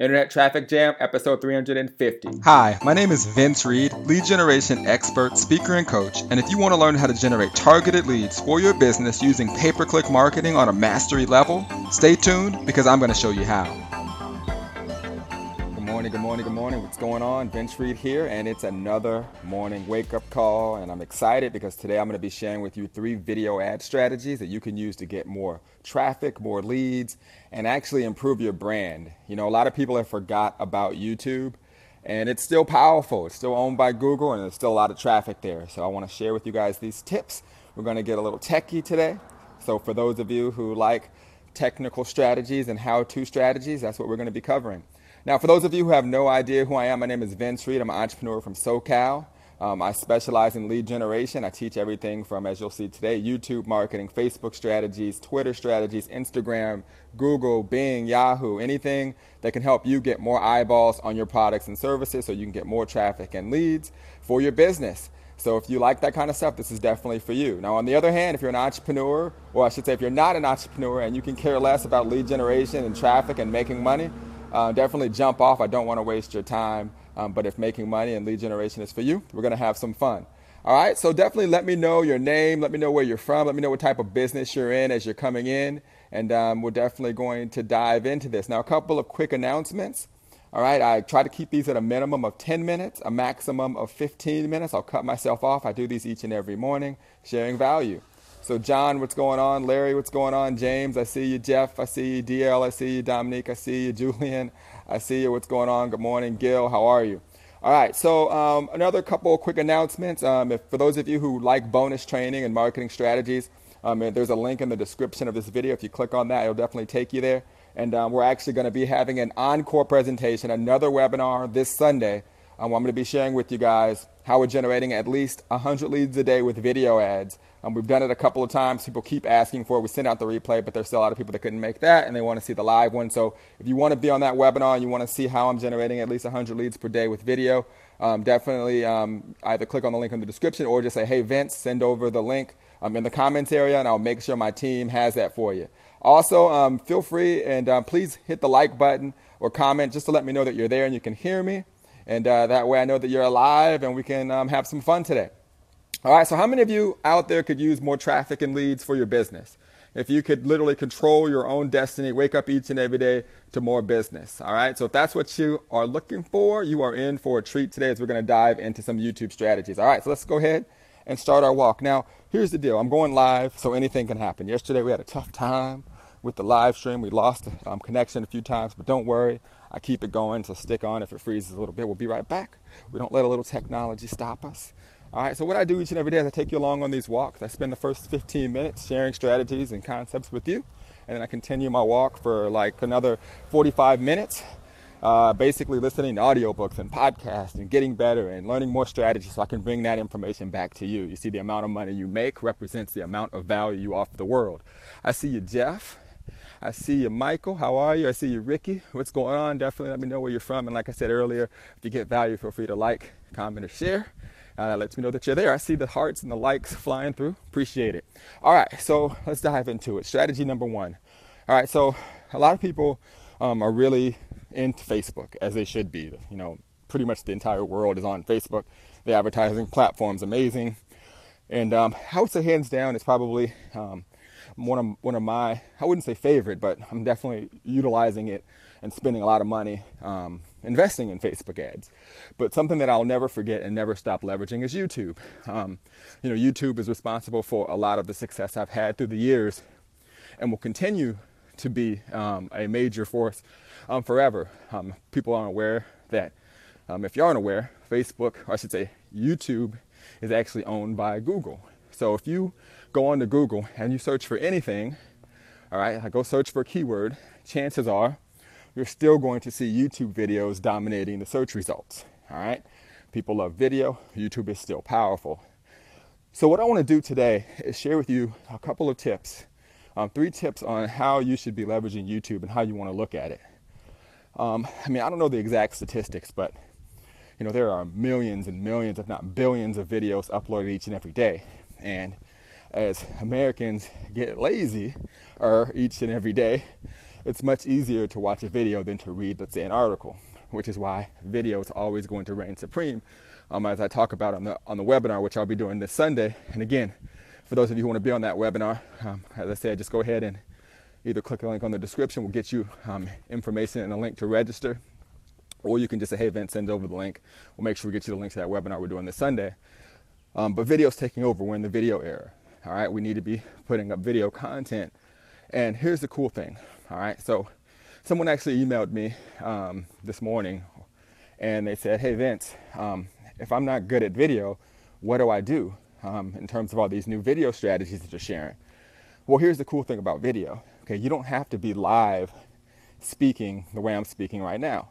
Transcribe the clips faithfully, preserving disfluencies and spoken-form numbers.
Internet Traffic Jam, episode three hundred fifty. Hi, my name is Vince Reed, lead generation expert, speaker, and coach. And if you want to learn how to generate targeted leads for your business using pay-per-click marketing on a mastery level, stay tuned because I'm going to show you how. Good morning, good morning, good morning. What's going on? Vince Reed here, and it's another morning wake-up call. And I'm excited because today I'm going to be sharing with you three video ad strategies that you can use to get more traffic, more leads, and actually improve your brand. You know, a lot of people have forgot about YouTube, and it's still powerful. It's still owned by Google, and there's still a lot of traffic there. So I want to share with you guys these tips. We're going to get a little techie today. So for those of you who like technical strategies and how-to strategies, that's what we're going to be covering. Now, for those of you who have no idea who I am, my name is Vince Reed. I'm an entrepreneur from SoCal. Um, I specialize in lead generation. I teach everything from, as you'll see today, YouTube marketing, Facebook strategies, Twitter strategies, Instagram, Google, Bing, Yahoo, anything that can help you get more eyeballs on your products and services so you can get more traffic and leads for your business. So if you like that kind of stuff, this is definitely for you. Now, on the other hand, if you're an entrepreneur, or I should say if you're not an entrepreneur and you can care less about lead generation and traffic and making money, Uh, definitely jump off. I don't want to waste your time, um, but if making money and lead generation is for you, we're going to have some fun. All right, so definitely let me know your name. Let me know where you're from. Let me know what type of business you're in as you're coming in, and um, we're definitely going to dive into this. Now, a couple of quick announcements. All right, I try to keep these at a minimum of ten minutes, a maximum of fifteen minutes. I'll cut myself off. I do these each and every morning, sharing value. So John, what's going on? Larry, what's going on? James, I see you. Jeff, I see you. D L, I see you. Dominique, I see you. Julian, I see you. What's going on? Good morning. Gil, how are you? All right, so um, another couple of quick announcements. Um, if, for those of you who like bonus training and marketing strategies, um, there's a link in the description of this video. If you click on that, it'll definitely take you there. And um, we're actually going to be having an encore presentation, another webinar this Sunday. Um, I'm going to be sharing with you guys how we're generating at least one hundred leads a day with video ads. Um, we've done it a couple of times. People keep asking for it. We sent out the replay, but there's still a lot of people that couldn't make that, and they want to see the live one. So if you want to be on that webinar and you want to see how I'm generating at least one hundred leads per day with video, um, definitely um, either click on the link in the description or just say, hey, Vince, send over the link um, in the comments area, and I'll make sure my team has that for you. Also, um, feel free and um, please hit the like button or comment just to let me know that you're there and you can hear me. And uh, that way I know that you're alive and we can um, have some fun today. All right, so how many of you out there could use more traffic and leads for your business? If you could literally control your own destiny, wake up each and every day to more business, all right? So if that's what you are looking for, you are in for a treat today as we're going to dive into some YouTube strategies. All right, so let's go ahead and start our walk. Now, here's the deal. I'm going live, so anything can happen. Yesterday we had a tough time with the live stream. We lost um, connection a few times, but don't worry. I keep it going, so stick on. If it freezes a little bit, we'll be right back. We don't let a little technology stop us. All right, so what I do each and every day is I take you along on these walks. I spend the first fifteen minutes sharing strategies and concepts with you, and then I continue my walk for like another forty-five minutes, uh, basically listening to audiobooks and podcasts and getting better and learning more strategies so I can bring that information back to you. You see, the amount of money you make represents the amount of value you offer the world. I see you, Jeff. I see you, Michael. How are you? I see you, Ricky. What's going on? Definitely let me know where you're from. And like I said earlier, if you get value, feel free to like, comment, or share. Uh, that lets me know that you're there. I see the hearts and the likes flying through. Appreciate it. All right, so let's dive into it. Strategy number one. All right, so a lot of people um, are really into Facebook, as they should be. You know, pretty much the entire world is on Facebook. The advertising platform's amazing. And um, I would say hands down, it's probably... Um, One of, one of my, I wouldn't say favorite, but I'm definitely utilizing it and spending a lot of money um, investing in Facebook ads. But something that I'll never forget and never stop leveraging is YouTube. Um, you know, YouTube is responsible for a lot of the success I've had through the years and will continue to be um, a major force um, forever. Um, people aren't aware that, um, if you aren't aware, Facebook, or I should say YouTube, is actually owned by Google. So if you go on to Google and you search for anything, all right, I go search for a keyword, chances are you're still going to see YouTube videos dominating the search results, all right? People love video. YouTube is still powerful. So what I want to do today is share with you a couple of tips, um, three tips on how you should be leveraging YouTube and how you want to look at it. Um, I mean, I don't know the exact statistics, but, you know, there are millions and millions, if not billions, of videos uploaded each and every day. And as Americans get lazy each and every day, it's much easier to watch a video than to read, let's say, an article, which is why video is always going to reign supreme, um, as I talk about on the, on the webinar, which I'll be doing this Sunday. And again, for those of you who want to be on that webinar, um, as I said, just go ahead and either click the link on the description, we'll get you um, information and a link to register, or you can just say, hey, Vince, send over the link. We'll make sure we get you the link to that webinar we're doing this Sunday. Um, but video's taking over. We're in the video era. All right, we need to be putting up video content. And here's the cool thing. All right, so someone actually emailed me um, this morning, and they said, hey, Vince, um, if I'm not good at video, what do I do um, in terms of all these new video strategies that you're sharing? Well, here's the cool thing about video. Okay, you don't have to be live speaking the way I'm speaking right now.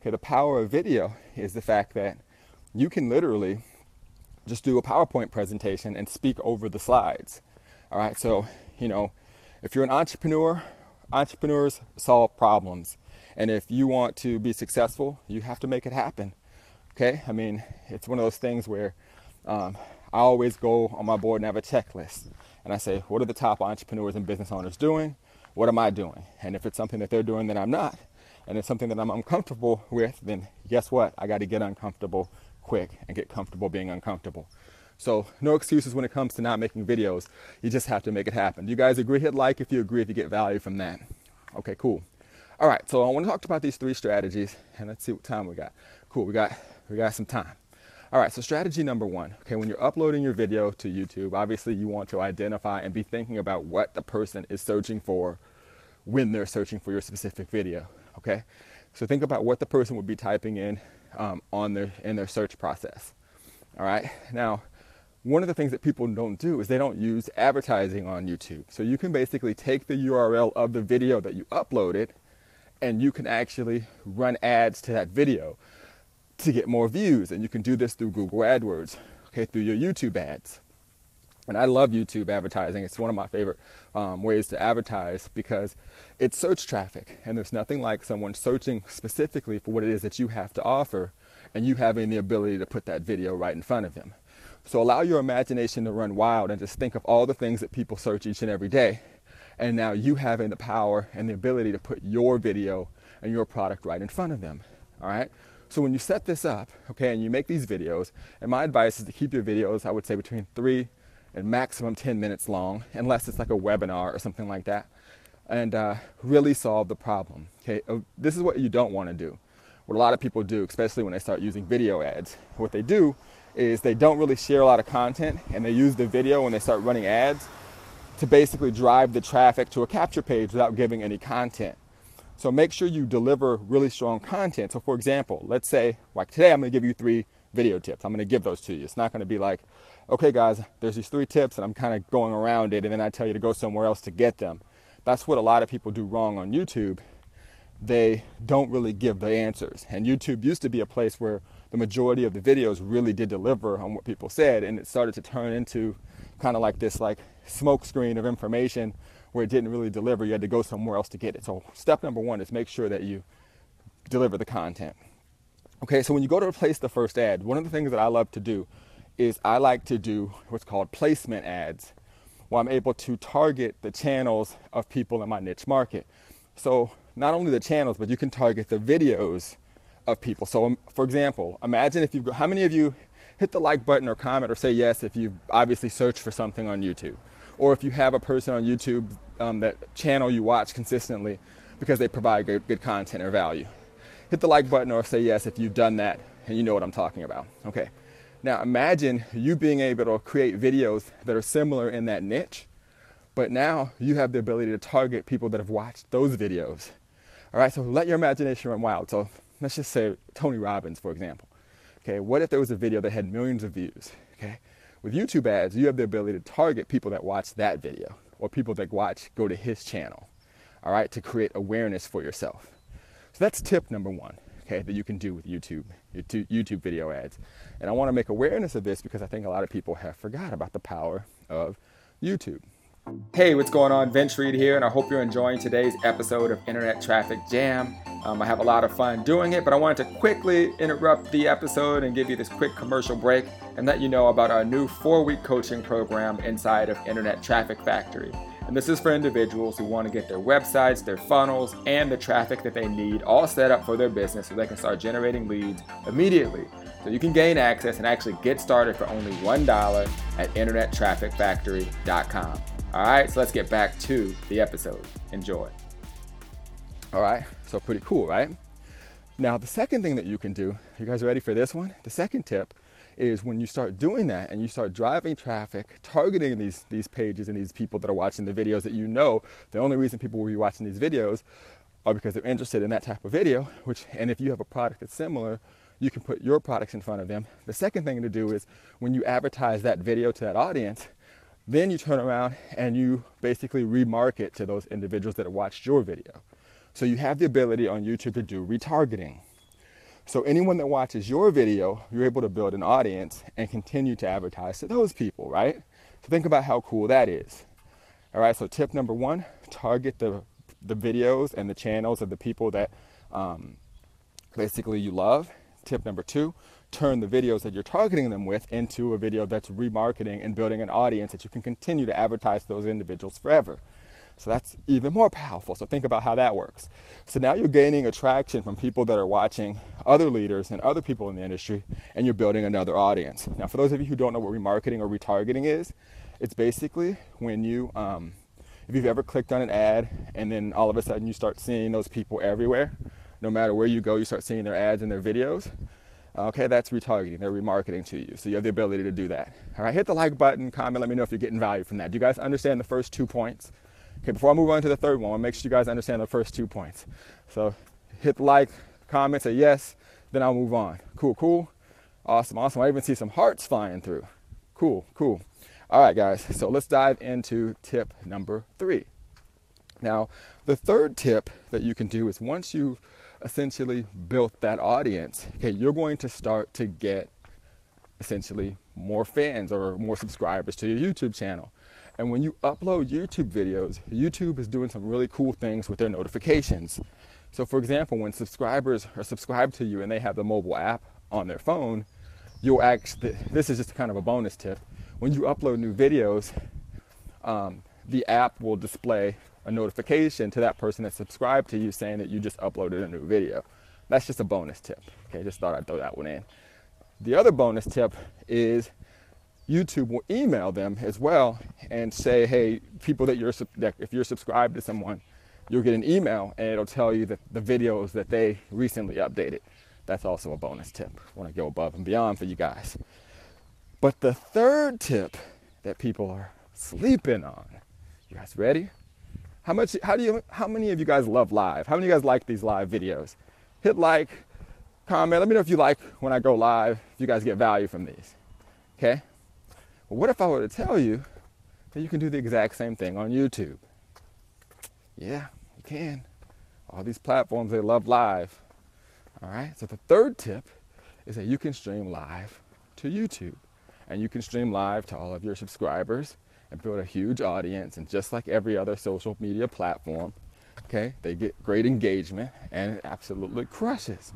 Okay, the power of video is the fact that you can literally just do a PowerPoint presentation and speak over the slides. All right, so, you know, if you're an entrepreneur, entrepreneurs solve problems. And if you want to be successful, you have to make it happen. Okay, I mean, it's one of those things where um, I always go on my board and have a checklist. And I say, what are the top entrepreneurs and business owners doing? What am I doing? And if it's something that they're doing that I'm not, and it's something that I'm uncomfortable with, then guess what? I got to get uncomfortable quick and get comfortable being uncomfortable. So no excuses when it comes to not making videos. You just have to make it happen. Do you guys agree? Hit like if you agree, if you get value from that. Okay, cool. All right, so I want to talk about these three strategies, and let's see what time we got. Cool, we got we got some time. All right, so strategy number one, okay, when you're uploading your video to YouTube, obviously you want to identify and be thinking about what the person is searching for when they're searching for your specific video, okay? So think about what the person would be typing in um, on their in their search process, all right? Now, one of the things that people don't do is they don't use advertising on YouTube. So you can basically take the U R L of the video that you uploaded, and you can actually run ads to that video to get more views. And you can do this through Google AdWords, okay, through your YouTube ads. And I love YouTube advertising. It's one of my favorite um, ways to advertise because it's search traffic. And there's nothing like someone searching specifically for what it is that you have to offer and you having the ability to put that video right in front of them. So allow your imagination to run wild and just think of all the things that people search each and every day. And now you having the power and the ability to put your video and your product right in front of them, all right? So when you set this up, okay, and you make these videos, and my advice is to keep your videos, I would say, between three and maximum ten minutes long, unless it's like a webinar or something like that, and uh, really solve the problem, okay? This is what you don't want to do. What a lot of people do, especially when they start using video ads, what they do is they don't really share a lot of content, and they use the video when they start running ads to basically drive the traffic to a capture page without giving any content. So make sure you deliver really strong content. So for example, let's say, like today, I'm gonna give you three video tips. I'm gonna give those to you. It's not gonna be like, okay guys, there's these three tips and I'm kind of going around it and then I tell you to go somewhere else to get them. That's what a lot of people do wrong on YouTube. They don't really give the answers. And YouTube used to be a place where the majority of the videos really did deliver on what people said, and it started to turn into kind of like this like smoke screen of information where it didn't really deliver. You had to go somewhere else to get it. So step number one is make sure that you deliver the content. Okay, so when you go to replace the first ad, one of the things that I love to do is I like to do what's called placement ads, where I'm able to target the channels of people in my niche market. So not only the channels, but you can target the videos of people. So um, for example, imagine if you've, how many of you hit the like button or comment or say yes if you've obviously searched for something on YouTube, or if you have a person on YouTube, um, that channel you watch consistently because they provide good, good content or value. Hit the like button or say yes if you've done that and you know what I'm talking about. Okay, now imagine you being able to create videos that are similar in that niche, but now you have the ability to target people that have watched those videos. All right, so let your imagination run wild. So let's just say Tony Robbins, for example. Okay, what if there was a video that had millions of views? Okay, with YouTube ads, you have the ability to target people that watch that video or people that watch, go to his channel, all right, to create awareness for yourself. So that's tip number one, okay, that you can do with YouTube, YouTube video ads. And I want to make awareness of this because I think a lot of people have forgot about the power of YouTube. Hey, what's going on? Vince Reed here, and I hope you're enjoying today's episode of Internet Traffic Jam. Um, I have a lot of fun doing it, but I wanted to quickly interrupt the episode and give you this quick commercial break and let you know about our new four-week coaching program inside of Internet Traffic Factory. And this is for individuals who want to get their websites, their funnels, and the traffic that they need all set up for their business so they can start generating leads immediately. So you can gain access and actually get started for only one dollar at internet traffic factory dot com. All right, so let's get back to the episode. Enjoy. All right, so pretty cool, right? Now, the second thing that you can do, you guys ready for this one? The second tip is when you start doing that and you start driving traffic, targeting these, these pages and these people that are watching the videos that you know, the only reason people will be watching these videos are because they're interested in that type of video, which, and if you have a product that's similar, you can put your products in front of them. The second thing to do is when you advertise that video to that audience, then you turn around and you basically remarket to those individuals that have watched your video. So you have the ability on YouTube to do retargeting. So anyone that watches your video, you're able to build an audience and continue to advertise to those people, right? So think about how cool that is. All right, so tip number one, target the the videos and the channels of the people that um, basically you love. Tip number two, turn the videos that you're targeting them with into a video that's remarketing and building an audience that you can continue to advertise to those individuals forever. So that's even more powerful. So think about how that works. So now you're gaining attraction from people that are watching other leaders and other people in the industry, and you're building another audience. Now, for those of you who don't know what remarketing or retargeting is, it's basically when you, um, if you've ever clicked on an ad and then all of a sudden you start seeing those people everywhere, no matter where you go, you start seeing their ads and their videos. Okay, that's retargeting. They're remarketing to you. So you have the ability to do that. All right, hit the like button, comment, let me know if you're getting value from that. Do you guys understand the first two points? Okay, before I move on to the third one, I want to make sure you guys understand the first two points. So hit the like, comment, say yes, then I'll move on. Cool, cool. Awesome, awesome. I even see some hearts flying through. Cool, cool. All right, guys, so let's dive into tip number three. Now, the third tip that you can do is once you've essentially built that audience, okay, you're going to start to get essentially more fans or more subscribers to your YouTube channel. And when you upload YouTube videos, YouTube is doing some really cool things with their notifications. So for example, when subscribers are subscribed to you and they have the mobile app on their phone, you'll actually, this is just kind of a bonus tip, when you upload new videos, um, the app will display a notification to that person that subscribed to you saying that you just uploaded a new video. That's just a bonus tip. Okay, just thought I'd throw that one in. The other bonus tip is YouTube will email them as well and say, hey, people that you're, that if you're subscribed to someone, you'll get an email and it'll tell you that the videos that they recently updated. That's also a bonus tip. I want to go above and beyond for you guys. But the third tip that people are sleeping on, you guys ready? How much, how do you, how many of you guys love live? How many of you guys like these live videos? Hit like, comment, let me know if you like when I go live, if you guys get value from these, okay? Well, what if I were to tell you that you can do the exact same thing on YouTube? Yeah, you can. All these platforms, they love live. All right, so the third tip is that you can stream live to YouTube, and you can stream live to all of your subscribers and build a huge audience. And just like every other social media platform, okay, they get great engagement, and it absolutely crushes.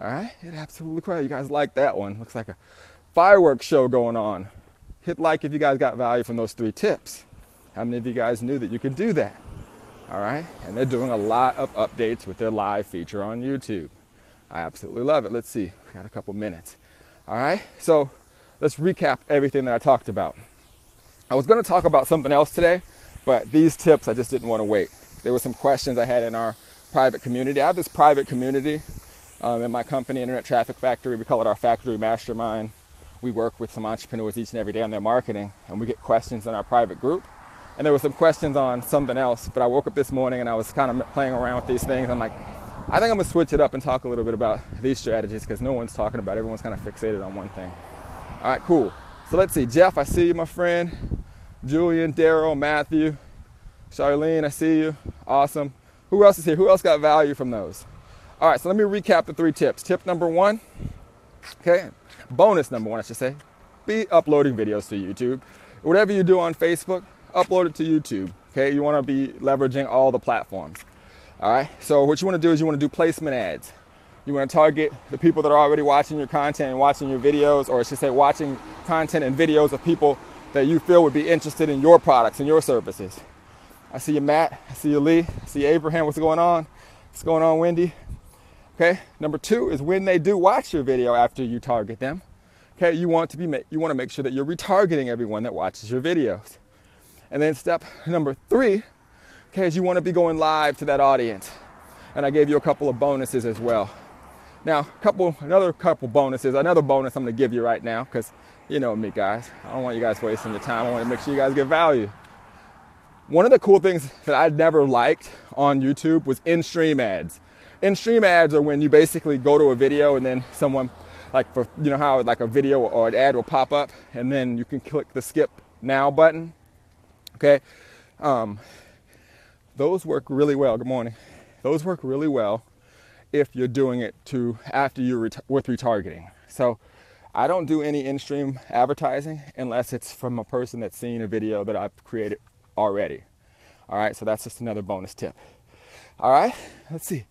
All right, it absolutely crushes. You guys like that one? Looks like a fireworks show going on. Hit like if you guys got value from those three tips. How many of you guys knew that you could do that? All right, and they're doing a lot of updates with their live feature on YouTube. I absolutely love it. Let's see, we got a couple minutes. All right, so let's recap everything that I talked about. I was gonna talk about something else today, but these tips, I just didn't wanna wait. There were some questions I had in our private community. I have this private community um, in my company, Internet Traffic Factory. We call it our Factory Mastermind. We work with some entrepreneurs each and every day on their marketing, and we get questions in our private group. And there were some questions on something else, but I woke up this morning and I was kind of playing around with these things. I'm like, I think I'm gonna switch it up and talk a little bit about these strategies because no one's talking about it. Everyone's kind of fixated on one thing. All right, cool. So let's see, Jeff, I see you, my friend. Julian, Daryl, Matthew, Charlene, I see you. Awesome. Who else is here? Who else got value from those? All right, so let me recap the three tips. Tip number one, okay. Bonus number one, I should say, be uploading videos to YouTube. Whatever you do on Facebook, upload it to YouTube, okay? You wanna be leveraging all the platforms, all right? So what you wanna do is you wanna do placement ads. You wanna target the people that are already watching your content and watching your videos, or I should say watching content and videos of people that you feel would be interested in your products and your services. I see you, Matt. I see you, Lee. I see you, Abraham. What's going on? What's going on, Wendy? Okay, number two is when they do watch your video after you target them. Okay, you want to be you want to make sure that you're retargeting everyone that watches your videos. And then step number three, okay, is you want to be going live to that audience. And I gave you a couple of bonuses as well. Now, couple another couple bonuses, another bonus I'm going to give you right now, because you know me, guys. I don't want you guys wasting your time. I want to make sure you guys get value. One of the cool things that I never liked on YouTube was in-stream ads. In-stream ads are when you basically go to a video and then someone, like for, you know how like a video or an ad will pop up and then you can click the skip now button, okay? Um, those work really well, good morning. Those work really well if you're doing it to after you ret with retargeting. So I don't do any in-stream advertising unless it's from a person that's seen a video that I've created already. All right, so that's just another bonus tip. All right, let's see.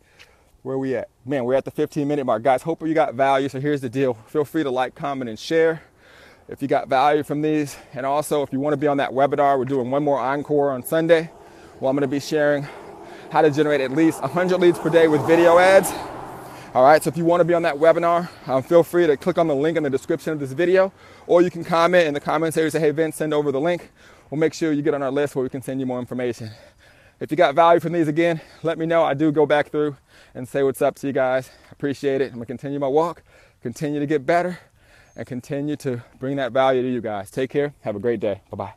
Where we at? Man, we're at the fifteen minute mark. Guys, hope you got value. So here's the deal. Feel free to like, comment, and share if you got value from these. And also, if you want to be on that webinar, we're doing one more encore on Sunday. Well, I'm going to be sharing how to generate at least one hundred leads per day with video ads. All right, so if you want to be on that webinar, um, feel free to click on the link in the description of this video, or you can comment in the comments area, say, hey, Vince, send over the link. We'll make sure you get on our list where we can send you more information. If you got value from these, again, let me know. I do go back through and say what's up to you guys. Appreciate it. I'm going to continue my walk, continue to get better, and continue to bring that value to you guys. Take care. Have a great day. Bye-bye.